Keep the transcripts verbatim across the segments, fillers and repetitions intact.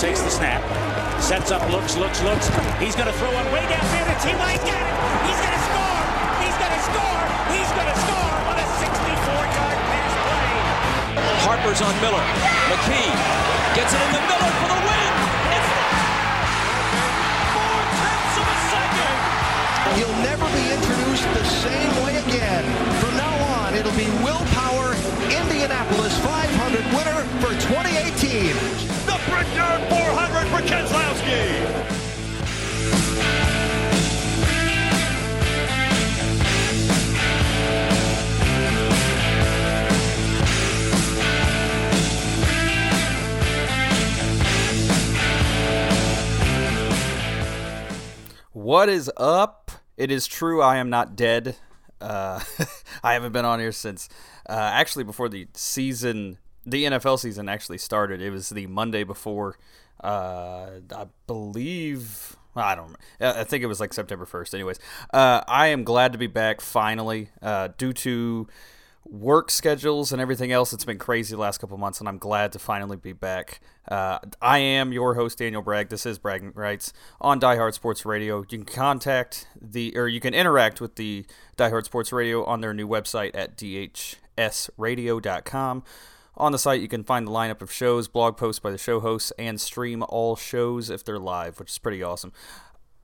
takes the snap. Sets up, looks, looks, looks. He's going to throw one way downfield. And T Y got it. He's going to score. He's going to score. He's going to score on a sixty-four yard pass play. Harper's on Miller. McKee gets it in the Miller for the win. It's four-tenths of a second. He'll never be introduced the same way again. From now on, it'll be Will Power, Indianapolis five hundred winner for twenty eighteen. The Breakdown four hundred for Keselowski. What is up? It is true, I am not dead. Uh, I haven't been on here since, uh, actually before the season, the N F L season actually started. It was the Monday before, uh, I believe, I don't remember. I think it was like September first. Anyways, uh, I am glad to be back finally, uh, due to work schedules and everything else. It's been crazy the last couple months, and I'm glad to finally be back. Uh, I am your host, Daniel Bragg. This is Bragging Rights on Die Hard Sports Radio. You can contact the, or you can interact with the Die Hard Sports Radio on their new website at d h s radio dot com. On the site, you can find the lineup of shows, blog posts by the show hosts, and stream all shows if they're live, which is pretty awesome.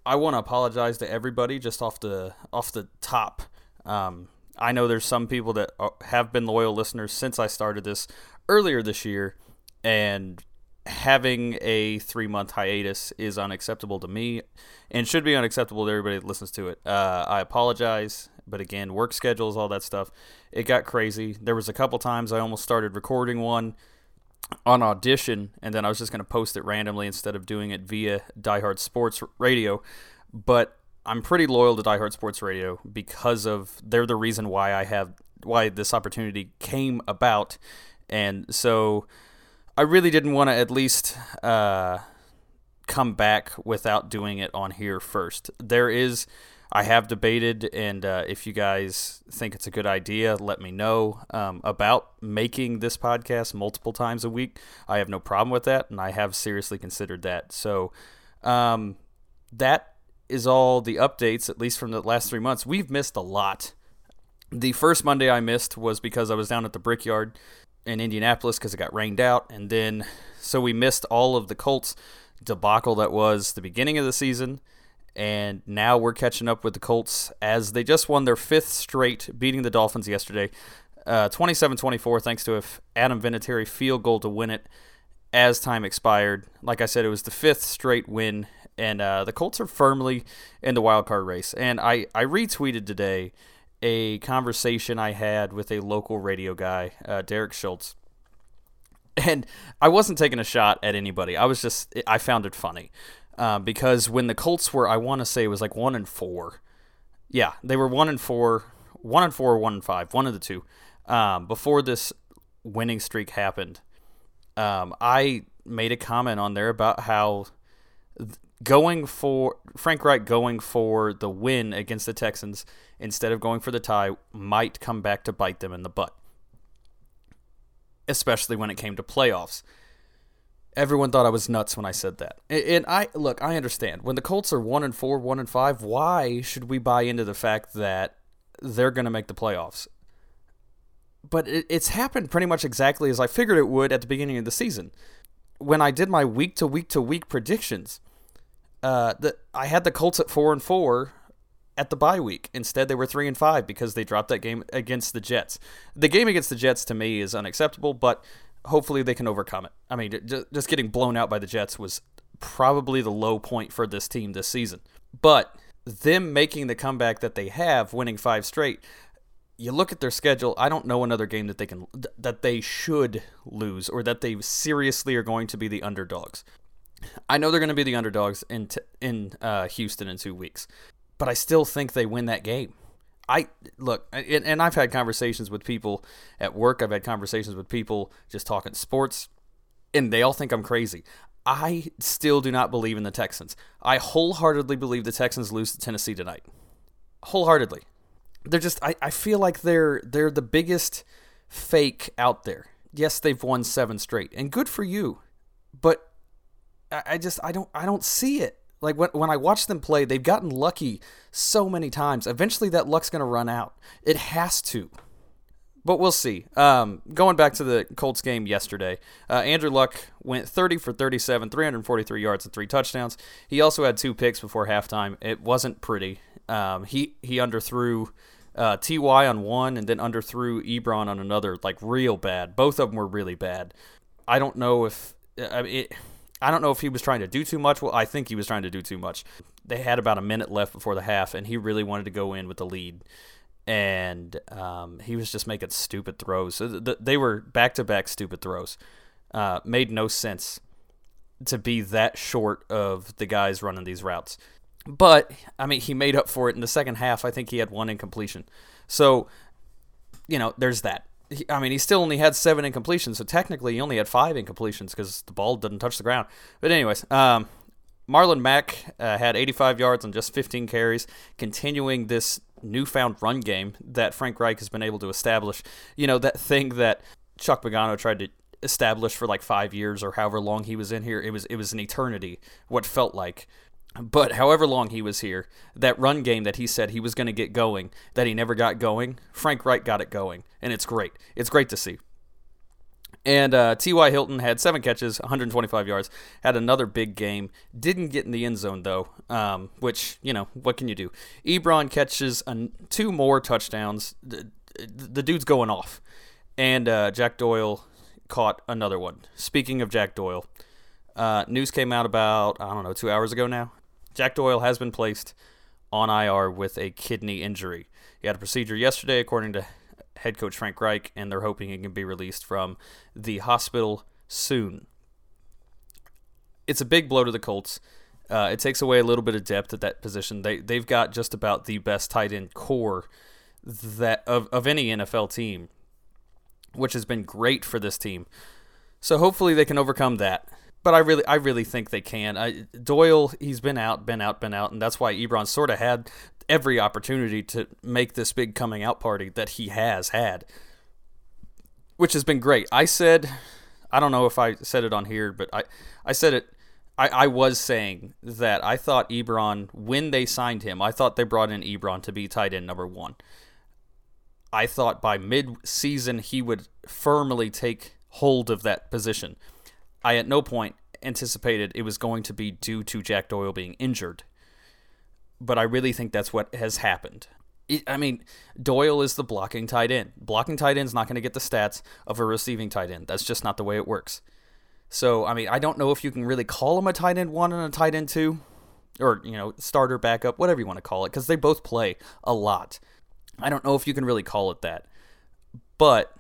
I want to apologize to everybody just off the off the top. Um, I know there's some people that have been loyal listeners since I started this earlier this year, and having a three-month hiatus is unacceptable to me and should be unacceptable to everybody that listens to it. Uh, I apologize, but again, work schedules, all that stuff, it got crazy. There was a couple times I almost started recording one on Audition, and then I was just going to post it randomly instead of doing it via Die Hard Sports Radio, but I'm pretty loyal to Die Hard Sports Radio because of they're the reason why I have why this opportunity came about, and so I really didn't want to at least uh, come back without doing it on here first. There is I have debated, and uh, if you guys think it's a good idea, let me know um, about making this podcast multiple times a week. I have no problem with that, and I have seriously considered that. So um, that. Is all the updates, at least from the last three months. We've missed a lot. The first Monday I missed was because I was down at the Brickyard in Indianapolis because it got rained out, and then so we missed all of the Colts debacle that was the beginning of the season, and now we're catching up with the Colts as they just won their fifth straight, beating the Dolphins yesterday, uh, twenty-seven twenty-four, thanks to a Adam Vinatieri field goal to win it as time expired. Like I said, it was the fifth straight win. And uh, the Colts are firmly in the wild card race. And I, I retweeted today a conversation I had with a local radio guy, uh, Derek Schultz. And I wasn't taking a shot at anybody. I was just, I found it funny. Uh, because when the Colts were, I want to say it was like one and four. Yeah, they were one and four, one and four, one and five, one of the two. Um, before this winning streak happened, um, I made a comment on there about how th- Going for Frank Reich going for the win against the Texans instead of going for the tie might come back to bite them in the butt, especially when it came to playoffs. Everyone thought I was nuts when I said that, and I look. I understand when the Colts are one and four, one and five. Why should we buy into the fact that they're going to make the playoffs? But it's happened pretty much exactly as I figured it would at the beginning of the season when I did my week to week to week predictions. Uh, the, I had the Colts at four and four at the bye week. Instead, they were three and five because they dropped that game against the Jets. The game against the Jets to me is unacceptable, but hopefully they can overcome it. I mean, just, just getting blown out by the Jets was probably the low point for this team this season. But them making the comeback that they have, winning five straight, you look at their schedule. I don't know another game that they can that they should lose or that they seriously are going to be the underdogs. I know they're going to be the underdogs in t- in uh, Houston in two weeks, but I still think they win that game. I look, and, and I've had conversations with people at work. I've had conversations with people just talking sports, and they all think I'm crazy. I still do not believe in the Texans. I wholeheartedly believe the Texans lose to Tennessee tonight. Wholeheartedly, they're just. I, I feel like they're they're the biggest fake out there. Yes, they've won seven straight, and good for you, but I just I don't I don't see it. Like when when I watch them play, they've gotten lucky so many times. Eventually, that luck's going to run out. It has to. But we'll see. Um, going back to the Colts game yesterday, uh, Andrew Luck went thirty for thirty-seven, three hundred forty-three yards and three touchdowns. He also had two picks before halftime. It wasn't pretty. Um, he he underthrew uh, T Y on one and then underthrew Ebron on another, like real bad. Both of them were really bad. I don't know if I mean, it, I don't know if he was trying to do too much. Well, I think he was trying to do too much. They had about a minute left before the half, and he really wanted to go in with the lead. And um, he was just making stupid throws. They were back-to-back stupid throws. Uh, made no sense to be that short of the guys running these routes. But, I mean, he made up for it in the second half. I think he had one incompletion. So, you know, there's that. He, I mean, he still only had seven incompletions, so technically he only had five incompletions because the ball didn't touch the ground. But anyways, um, Marlon Mack uh, had eighty-five yards on just fifteen carries, continuing this newfound run game that Frank Reich has been able to establish. You know, that thing that Chuck Pagano tried to establish for like five years or however long he was in here. It was it was an eternity, what felt like. But however long he was here, that run game that he said he was going to get going, that he never got going, Frank Reich got it going, and it's great. It's great to see. And uh, T Y. Hilton had seven catches, one hundred twenty-five yards, had another big game. Didn't get in the end zone, though, um, which, you know, what can you do? Ebron catches an, two more touchdowns. The, the dude's going off. And uh, Jack Doyle caught another one. Speaking of Jack Doyle, uh, news came out about, I don't know, two hours ago now. Jack Doyle has been placed on I R with a kidney injury. He had a procedure yesterday, according to head coach Frank Reich, and they're hoping he can be released from the hospital soon. It's a big blow to the Colts. Uh, it takes away a little bit of depth at that position. They, they've got just about the best tight end core that of, of any N F L team, which has been great for this team. So hopefully they can overcome that. But I really I really think they can. I, Doyle, he's been out, been out, been out, and that's why Ebron sort of had every opportunity to make this big coming out party that he has had, which has been great. I said, I don't know if I said it on here, but I, I said it, I, I was saying that I thought Ebron, when they signed him, I thought they brought in Ebron to be tight end number one. I thought by mid-season he would firmly take hold of that position. I at no point anticipated it was going to be due to Jack Doyle being injured. But I really think that's what has happened. I mean, Doyle is the blocking tight end. Blocking tight end is not going to get the stats of a receiving tight end. That's just not the way it works. So, I mean, I don't know if you can really call him a tight end one and a tight end two. Or, you know, starter, backup, whatever you want to call it. Because they both play a lot. I don't know if you can really call it that. But,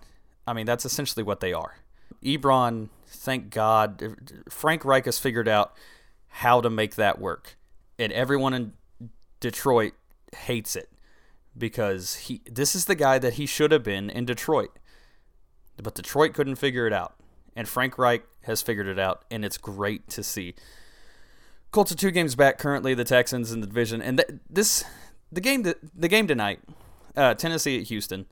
I mean, that's essentially what they are. Ebron, thank God, Frank Reich has figured out how to make that work. And everyone in Detroit hates it because he this is the guy that he should have been in Detroit. But Detroit couldn't figure it out. And Frank Reich has figured it out, and it's great to see. Colts are two games back currently, the Texans in the division. And th- this the game th- the game tonight, uh, Tennessee at Houston,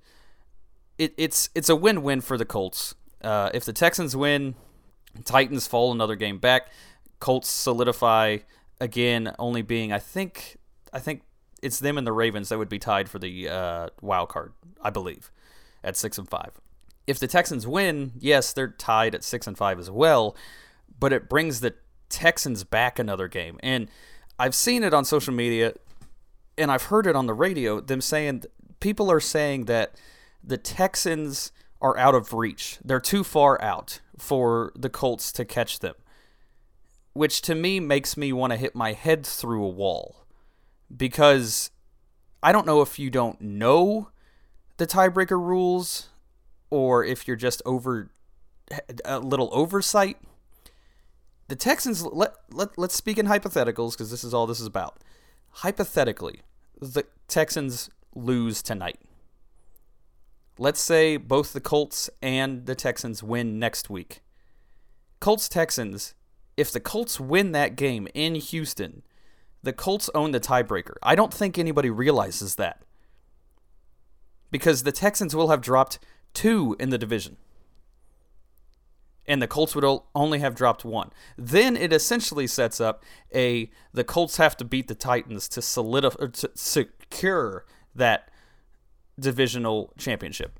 it, it's it's a win-win for the Colts. Uh, if the Texans win, Titans fall another game back. Colts solidify again, only being, I think... I think it's them and the Ravens that would be tied for the uh, wild card, I believe, at six and five. If the Texans win, yes, they're tied at six and five as well, but it brings the Texans back another game. And I've seen it on social media, and I've heard it on the radio. Them saying people are saying that the Texans are out of reach; they're too far out for the Colts to catch them, which to me makes me want to hit my head through a wall. Because I don't know if you don't know the tiebreaker rules or if you're just over a little oversight. The Texans, let, let, let's speak in hypotheticals because this is all this is about. Hypothetically, the Texans lose tonight. Let's say both the Colts and the Texans win next week. Colts-Texans, if the Colts win that game in Houston... the Colts own the tiebreaker. I don't think anybody realizes that. Because the Texans will have dropped two in the division. and the Colts would only have dropped one. Then it essentially sets up a the Colts have to beat the Titans to solidify, to secure that divisional championship.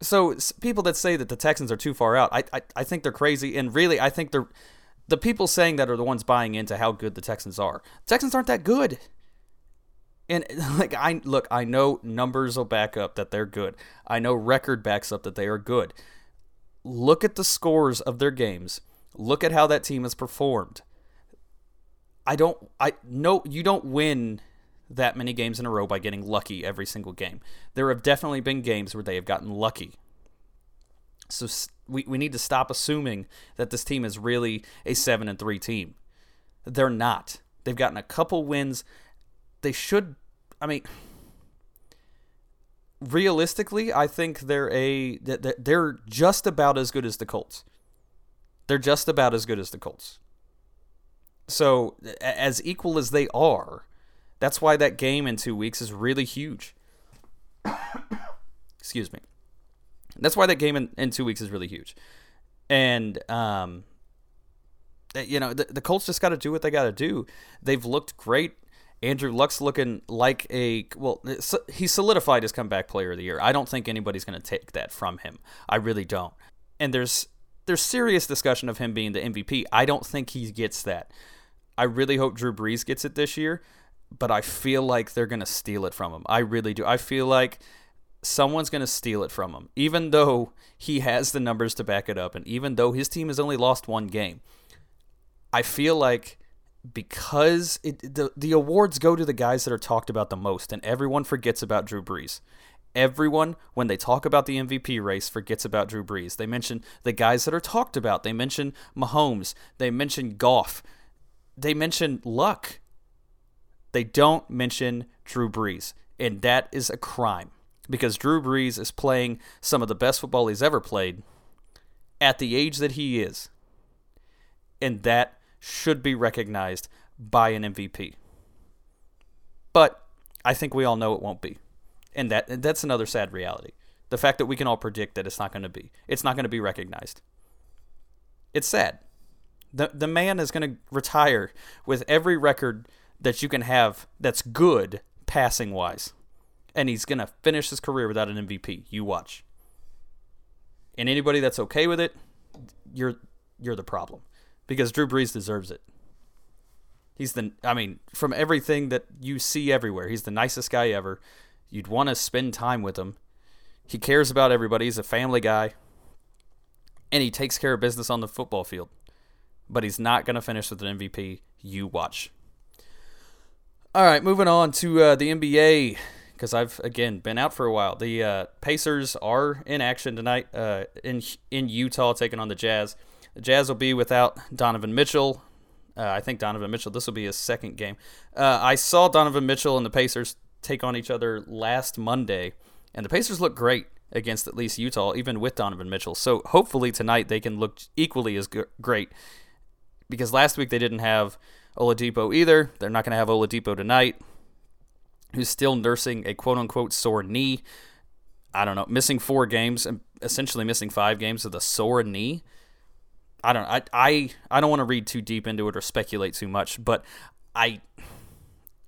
So people that say that the Texans are too far out, I I, I think they're crazy, and really I think they're the people saying that are the ones buying into how good the Texans are. The Texans aren't that good. And like I look, I know numbers will back up that they're good. I know record backs up that they are good. Look at the scores of their games. Look at how that team has performed. I don't I no you don't win that many games in a row by getting lucky every single game. There have definitely been games where they have gotten lucky. So we we need to stop assuming that this team is really a seven and three team. They're not. They've gotten a couple wins. They should I mean realistically, I think they're a they're just about as good as the Colts. They're just about as good as the Colts. So as equal as they are, that's why that game in two weeks is really huge. Excuse me. That's why that game in, in two weeks is really huge. And um you know, the, the Colts just got to do what they got to do. They've looked great. Andrew Luck's looking like a, well, he solidified his comeback player of the year. I don't think anybody's going to take that from him. I really don't. And there's there's serious discussion of him being the M V P. I don't think he gets that. I really hope Drew Brees gets it this year, but I feel like they're going to steal it from him. I really do. I feel like someone's going to steal it from him, even though he has the numbers to back it up, and even though his team has only lost one game. I feel like Because it, the the awards go to the guys that are talked about the most, and everyone forgets about Drew Brees. Everyone, when they talk about the M V P race, forgets about Drew Brees. They mention the guys that are talked about. They mention Mahomes. They mention Goff. They mention Luck. They don't mention Drew Brees, and that is a crime because Drew Brees is playing some of the best football he's ever played at the age that he is, and that should be recognized by an M V P. But I think we all know it won't be. And that and that's another sad reality. The fact that we can all predict that it's not going to be. It's not going to be recognized. It's sad. The the man is going to retire with every record that you can have that's good passing-wise. And he's going to finish his career without an M V P. You watch. And anybody that's okay with it, you're you're the problem. Because Drew Brees deserves it. He's the, I mean, from everything that you see everywhere, he's the nicest guy ever. You'd want to spend time with him. He cares about everybody. He's a family guy. And he takes care of business on the football field. But he's not going to finish with an M V P. You watch. All right, moving on to uh, the N B A. Because I've, again, been out for a while. The uh, Pacers are in action tonight uh, in in Utah, taking on the Jazz. The Jazz will be without Donovan Mitchell. Uh, I think Donovan Mitchell, this will be his second game. Uh, I saw Donovan Mitchell and the Pacers take on each other last Monday, and the Pacers looked great against at least Utah, even with Donovan Mitchell. So hopefully tonight they can look equally as g- great because last week they didn't have Oladipo either. They're not going to have Oladipo tonight, who's still nursing a quote-unquote sore knee. I don't know, missing four games, and essentially missing five games with a sore knee. I don't I, I I don't want to read too deep into it or speculate too much, but I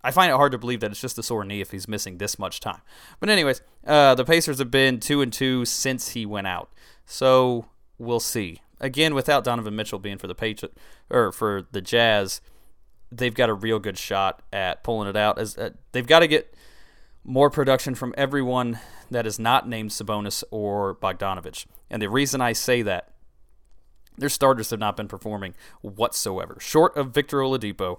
I find it hard to believe that it's just a sore knee if he's missing this much time. But anyways, uh, the Pacers have been two and two since he went out, so we'll see. Again, without Donovan Mitchell being for the Patriots or for the Jazz, they've got a real good shot at pulling it out. As uh, they've got to get more production from everyone that is not named Sabonis or Bogdanović, and the reason I say that. Their starters have not been performing whatsoever. Short of Victor Oladipo,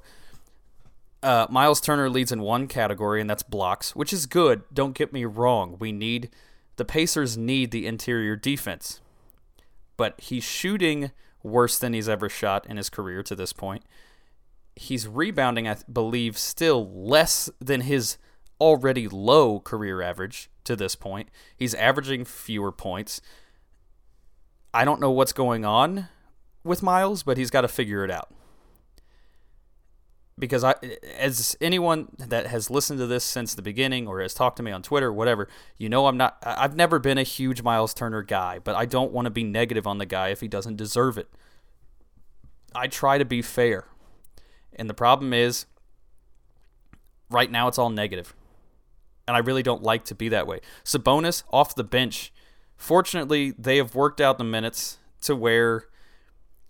uh, Miles Turner leads in one category, and that's blocks, which is good. Don't get me wrong. We need the Pacers need the interior defense, but he's shooting worse than he's ever shot in his career to this point. He's rebounding, I believe, still less than his already low career average to this point. He's averaging fewer points. I don't know what's going on with Miles, but he's got to figure it out. because I, as anyone that has listened to this since the beginning or has talked to me on Twitter, whatever, you know, I'm not, I've never been a huge Miles Turner guy, but I don't want to be negative on the guy if he doesn't deserve it. I try to be fair. And the problem is right now it's all negative. And I really don't like to be that way. Sabonis off the bench. Fortunately, they have worked out the minutes to where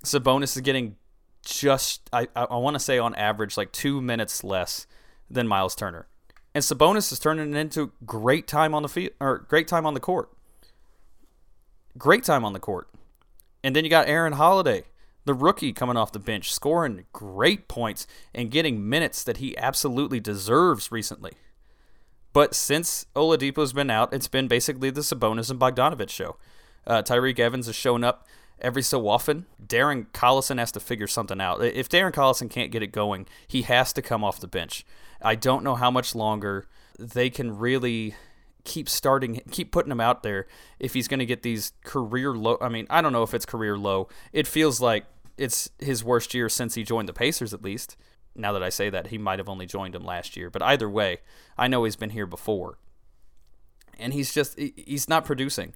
Sabonis is getting just, I, I want to say on average, like two minutes less than Miles Turner. And Sabonis is turning it into great time on the field, or great time on the court. Great time on the court. And then you got Aaron Holiday, the rookie coming off the bench, scoring great points and getting minutes that he absolutely deserves recently. But since Oladipo's been out, it's been basically the Sabonis and Bogdanović show. Uh, Tyreek Evans has shown up every so often. Darren Collison has to figure something out. If Darren Collison can't get it going, he has to come off the bench. I don't know how much longer they can really keep starting, keep putting him out there if he's going to get these career low. I mean, I don't know if it's career low. It feels like it's his worst year since he joined the Pacers, at least. Now that I say that, he might have only joined him last year. But either way, I know he's been here before. And he's just, he's not producing.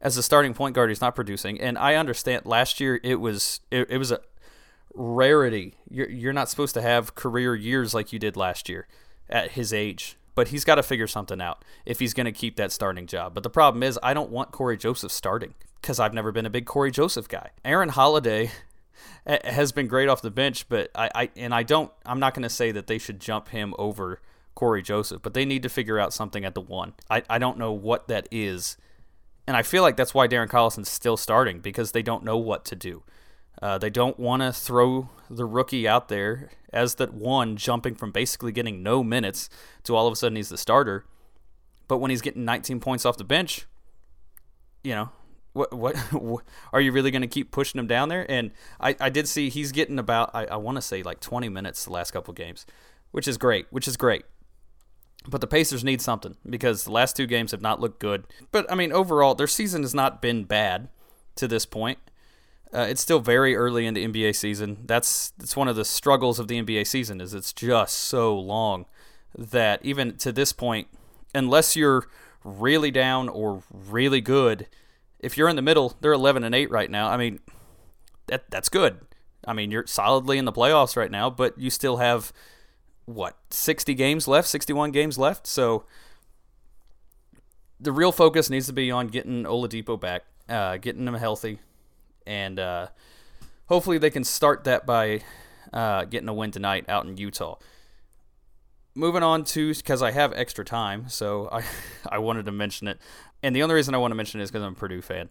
As a starting point guard, he's not producing. And I understand last year it was it, it was a rarity. You're, you're not supposed to have career years like you did last year at his age. But he's got to figure something out if he's going to keep that starting job. But the problem is I don't want Corey Joseph starting because I've never been a big Corey Joseph guy. Aaron Holiday has been great off the bench, but I, I and I don't I'm not going to say that they should jump him over Corey Joseph, but they need to figure out something at the one. I, I don't know what that is, and I feel like that's why Darren Collison's still starting, because they don't know what to do. Uh, they don't want to throw the rookie out there as that one, jumping from basically getting no minutes to all of a sudden he's the starter. But when he's getting nineteen points off the bench, you know, What, what what are you really going to keep pushing him down there? And I, I did see he's getting about, I, I want to say like twenty minutes the last couple games, which is great, which is great. But the Pacers need something because the last two games have not looked good. But, I mean, overall, their season has not been bad to this point. Uh, it's still very early in the N B A season. That's, that's one of the struggles of the N B A season is it's just so long that even to this point, unless you're really down or really good, if you're in the middle, they're eleven and eight right now. I mean, that that's good. I mean, you're solidly in the playoffs right now, but you still have, what, sixty games left, sixty-one games left? So the real focus needs to be on getting Oladipo back, uh, getting him healthy, and uh, hopefully they can start that by uh, getting a win tonight out in Utah. Moving on to, because I have extra time, so I, I wanted to mention it. And the only reason I want to mention it is because I'm a Purdue fan.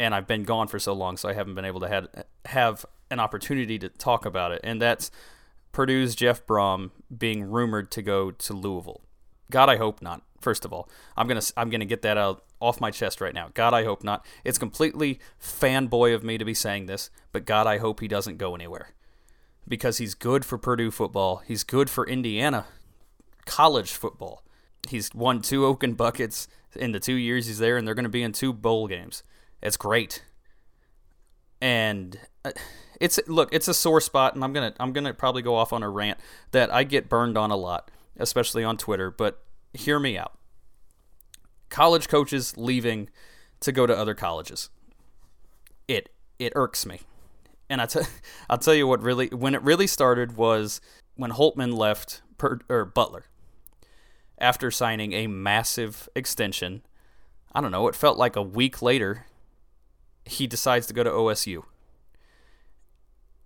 And I've been gone for so long, so I haven't been able to have, have an opportunity to talk about it. And that's Purdue's Jeff Brohm being rumored to go to Louisville. God, I hope not, first of all. I'm going to I'm gonna get that out off my chest right now. God, I hope not. It's completely fanboy of me to be saying this, but God, I hope he doesn't go anywhere. Because he's good for Purdue football. He's good for Indiana college football. He's won two Oaken buckets in the two years he's there, and they're going to be in two bowl games. It's great. And it's look, it's a sore spot, and I'm gonna I'm gonna probably go off on a rant that I get burned on a lot, especially on Twitter. But hear me out. College coaches leaving to go to other colleges. It it irks me. And I t- I'll tell you what really, when it really started was when Holtman left per, or Butler after signing a massive extension. I don't know, it felt like a week later, he decides to go to O S U.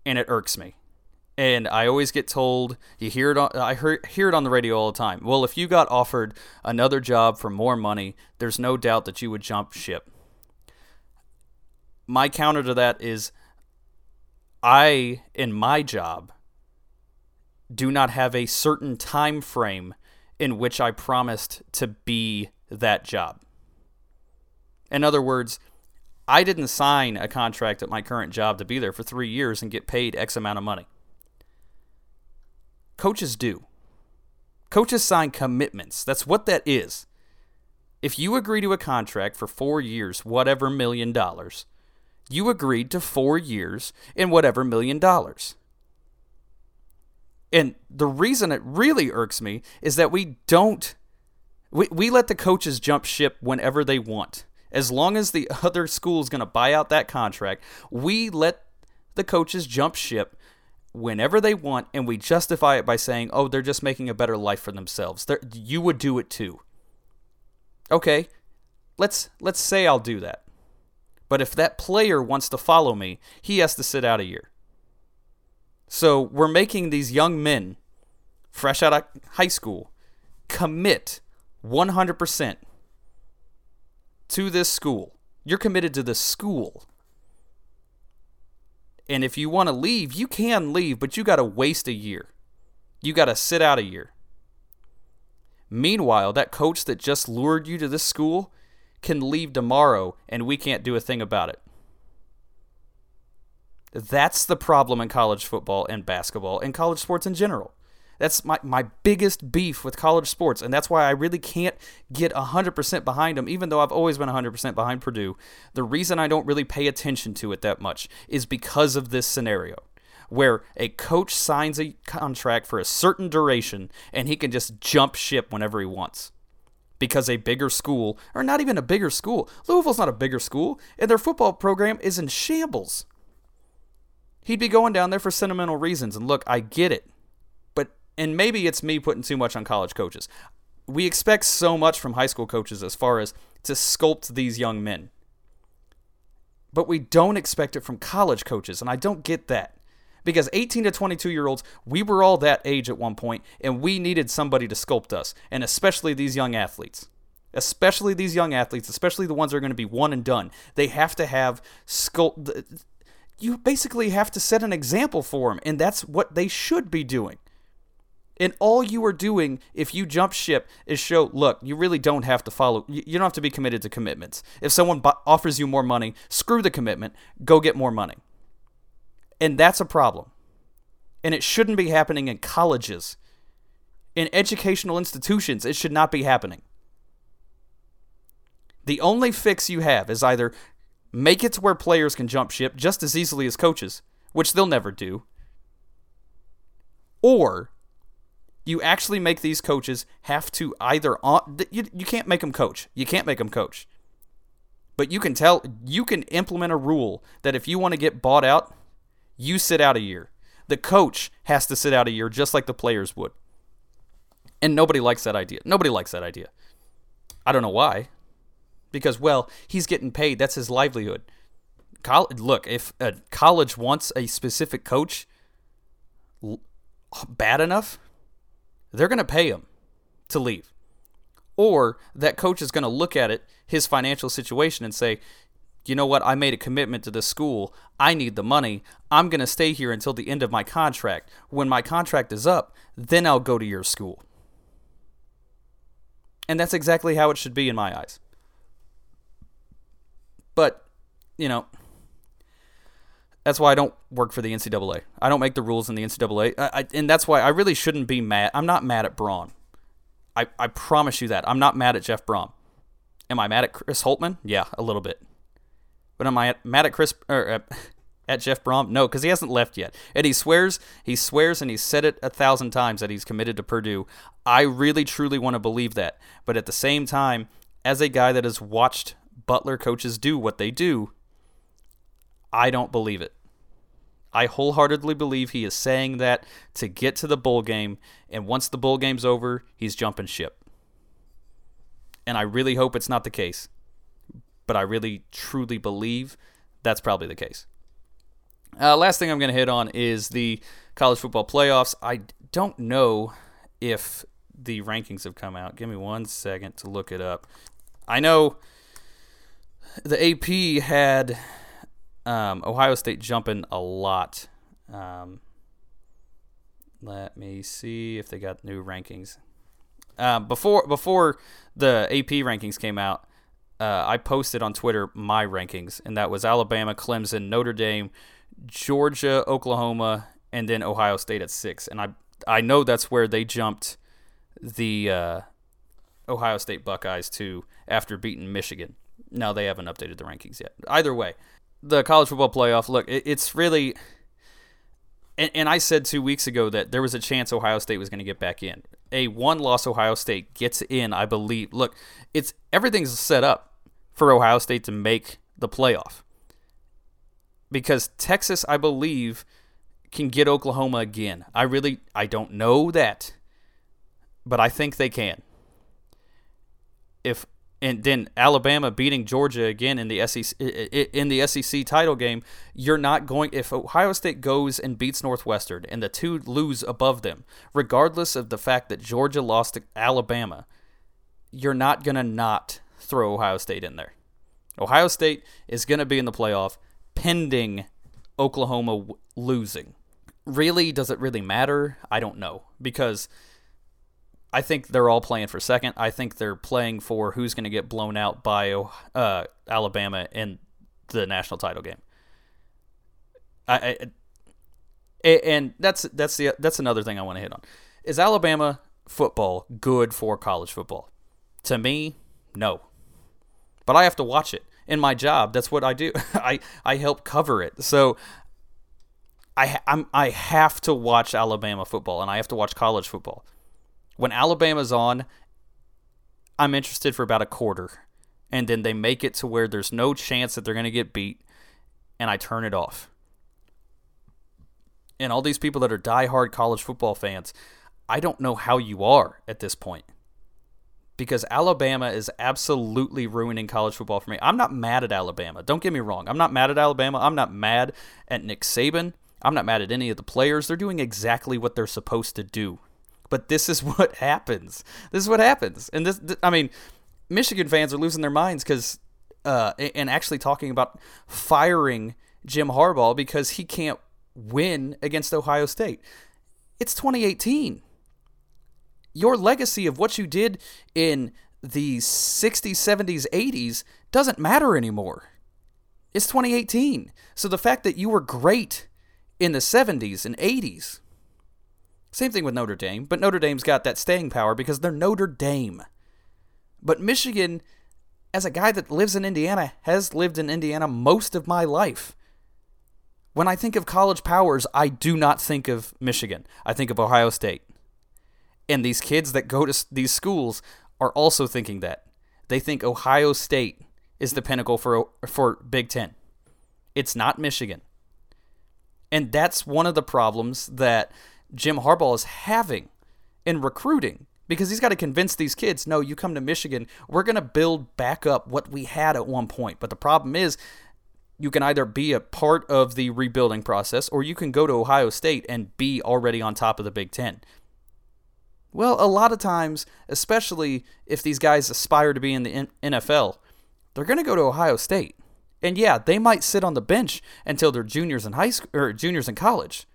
And it irks me. And I always get told, you hear it on, I hear, hear it on the radio all the time. Well, if you got offered another job for more money, there's no doubt that you would jump ship. My counter to that is, I, in my job, do not have a certain time frame in which I promised to be that job. In other words, I didn't sign a contract at my current job to be there for three years and get paid X amount of money. Coaches do. Coaches sign commitments. That's what that is. If you agree to a contract for four years, whatever million dollars, you agreed to four years and whatever million dollars. And the reason it really irks me is that we don't, we, we let the coaches jump ship whenever they want. As long as the other school is going to buy out that contract, we let the coaches jump ship whenever they want, and we justify it by saying, oh, they're just making a better life for themselves. They're, you would do it too. Okay, let's let's say I'll do that. But if that player wants to follow me, he has to sit out a year. So we're making these young men, fresh out of high school, commit one hundred percent to this school. You're committed to the school. And if you want to leave, you can leave, but you got to waste a year. You got to sit out a year. Meanwhile, that coach that just lured you to this school can leave tomorrow, and we can't do a thing about it. That's the problem in college football and basketball and college sports in general. That's my, my biggest beef with college sports, and that's why I really can't get one hundred percent behind them, even though I've always been one hundred percent behind Purdue. The reason I don't really pay attention to it that much is because of this scenario, where a coach signs a contract for a certain duration, and he can just jump ship whenever he wants. Because a bigger school, or not even a bigger school, Louisville's not a bigger school, and their football program is in shambles. He'd be going down there for sentimental reasons, and look, I get it. And maybe it's me putting too much on college coaches. We expect so much from high school coaches as far as to sculpt these young men. But we don't expect it from college coaches, and I don't get that. Because eighteen to twenty-two-year-olds, we were all that age at one point, and we needed somebody to sculpt us, and especially these young athletes. Especially these young athletes, especially the ones that are going to be one and done. They have to have sculpt. You basically have to set an example for them, and that's what they should be doing. And all you are doing if you jump ship is show, look, you really don't have to follow. You don't have to be committed to commitments. If someone b- offers you more money, screw the commitment. Go get more money. And that's a problem. And it shouldn't be happening in colleges. In educational institutions, it should not be happening. The only fix you have is either make it to where players can jump ship just as easily as coaches, which they'll never do, or you actually make these coaches have to either on, you, you can't make them coach. You can't make them coach. But you can tell, you can implement a rule that if you want to get bought out, you sit out a year. The coach has to sit out a year just like the players would. And nobody likes that idea. Nobody likes that idea. I don't know why. Because, well, he's getting paid. That's his livelihood. College, look, if a college wants a specific coach bad enough, they're going to pay him to leave. Or that coach is going to look at it, his financial situation, and say, you know what, I made a commitment to this school. I need the money. I'm going to stay here until the end of my contract. When my contract is up, then I'll go to your school. And that's exactly how it should be in my eyes. But, you know, that's why I don't work for the N C double A. I don't make the rules in the N C double A. I, I, and that's why I really shouldn't be mad. I'm not mad at Braun. I, I promise you that. I'm not mad at Jeff Brohm. Am I mad at Chris Holtmann? Yeah, a little bit. But am I mad at Chris or at, at Jeff Brohm? No, because he hasn't left yet. And he swears, he swears, and he's said it a thousand times that he's committed to Purdue. I really, truly want to believe that. But at the same time, as a guy that has watched Butler coaches do what they do, I don't believe it. I wholeheartedly believe he is saying that to get to the bowl game, and once the bowl game's over, he's jumping ship. And I really hope it's not the case, but I really, truly believe that's probably the case. Uh, last thing I'm going to hit on is the college football playoffs. I don't know if the rankings have come out. Give me one second to look it up. I know the A P had Um, Ohio State jumping a lot. Um, let me see if they got new rankings. Uh, before before the A P rankings came out, uh, I posted on Twitter my rankings, and that was Alabama, Clemson, Notre Dame, Georgia, Oklahoma, and then Ohio State at six. And I I know that's where they jumped the uh, Ohio State Buckeyes to after beating Michigan. No, they haven't updated the rankings yet. Either way, the college football playoff, look, it's really, and, and I said two weeks ago that there was a chance Ohio State was going to get back in. A one-loss Ohio State gets in, I believe. Look, it's everything's set up for Ohio State to make the playoff because Texas, I believe, can get Oklahoma again. I really, I don't know that, but I think they can. If and then Alabama beating Georgia again in the S E C in the S E C title game, you're not going. If Ohio State goes and beats Northwestern and the two lose above them, regardless of the fact that Georgia lost to Alabama, you're not gonna not throw Ohio State in there. Ohio State is gonna be in the playoff pending Oklahoma w- losing. Really, does it really matter? I don't know because I think they're all playing for second. I think they're playing for who's going to get blown out by uh, Alabama in the national title game. I, I and that's that's the that's another thing I want to hit on. Is Alabama football good for college football? To me, no. But I have to watch it in my job. That's what I do. I I help cover it. So I I'm I have to watch Alabama football and I have to watch college football. When Alabama's on, I'm interested for about a quarter, and then they make it to where there's no chance that they're going to get beat, and I turn it off. And all these people that are diehard college football fans, I don't know how you are at this point because Alabama is absolutely ruining college football for me. I'm not mad at Alabama. Don't get me wrong. I'm not mad at Alabama. I'm not mad at Nick Saban. I'm not mad at any of the players. They're doing exactly what they're supposed to do. But this is what happens. This is what happens. And this, I mean, Michigan fans are losing their minds because, uh, and actually talking about firing Jim Harbaugh because he can't win against Ohio State. It's twenty eighteen. Your legacy of what you did in the sixties, seventies, eighties doesn't matter anymore. It's twenty eighteen. So the fact that you were great in the seventies and eighties. Same thing with Notre Dame, but Notre Dame's got that staying power because they're Notre Dame. But Michigan, as a guy that lives in Indiana, has lived in Indiana most of my life. When I think of college powers, I do not think of Michigan. I think of Ohio State. And these kids that go to these schools are also thinking that. They think Ohio State is the pinnacle for, for Big Ten. It's not Michigan. And that's one of the problems that Jim Harbaugh is having in recruiting because he's got to convince these kids, no, you come to Michigan, we're going to build back up what we had at one point. But the problem is you can either be a part of the rebuilding process or you can go to Ohio State and be already on top of the Big Ten. Well, a lot of times, especially if these guys aspire to be in the N F L, they're going to go to Ohio State. And yeah, they might sit on the bench until they're juniors in high school or juniors in college.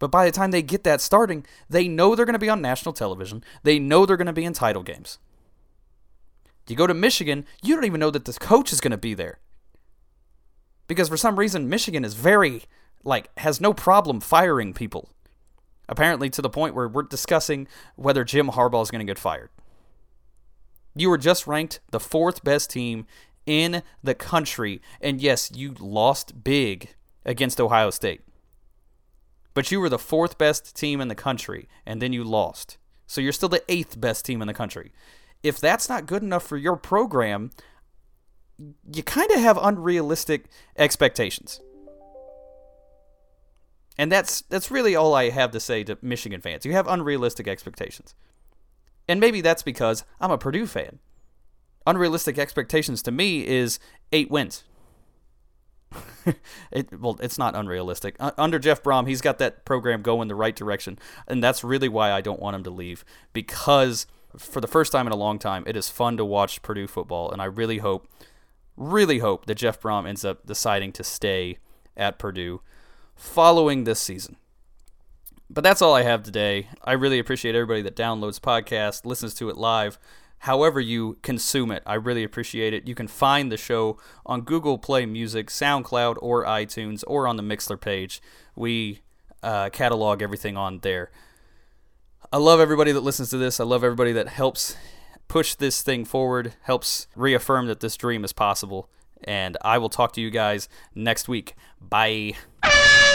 But by the time they get that starting, they know they're going to be on national television. They know they're going to be in title games. You go to Michigan, you don't even know that the coach is going to be there. Because for some reason, Michigan is very, like, has no problem firing people. Apparently to the point where we're discussing whether Jim Harbaugh is going to get fired. You were just ranked the fourth best team in the country. And yes, you lost big against Ohio State. But you were the fourth best team in the country, and then you lost. So you're still the eighth best team in the country. If that's not good enough for your program, you kind of have unrealistic expectations. And that's that's really all I have to say to Michigan fans. You have unrealistic expectations. And maybe that's because I'm a Purdue fan. Unrealistic expectations to me is eight wins. it, well, it's not unrealistic. Uh, under Jeff Brohm, he's got that program going the right direction, and that's really why I don't want him to leave, because for the first time in a long time, it is fun to watch Purdue football, and I really hope, really hope that Jeff Brohm ends up deciding to stay at Purdue following this season. But that's all I have today. I really appreciate everybody that downloads podcasts, listens to it live, however you consume it. I really appreciate it. You can find the show on Google Play Music, SoundCloud, or iTunes, or on the Mixlr page. We uh, catalog everything on there. I love everybody that listens to this. I love everybody that helps push this thing forward, helps reaffirm that this dream is possible. And I will talk to you guys next week. Bye.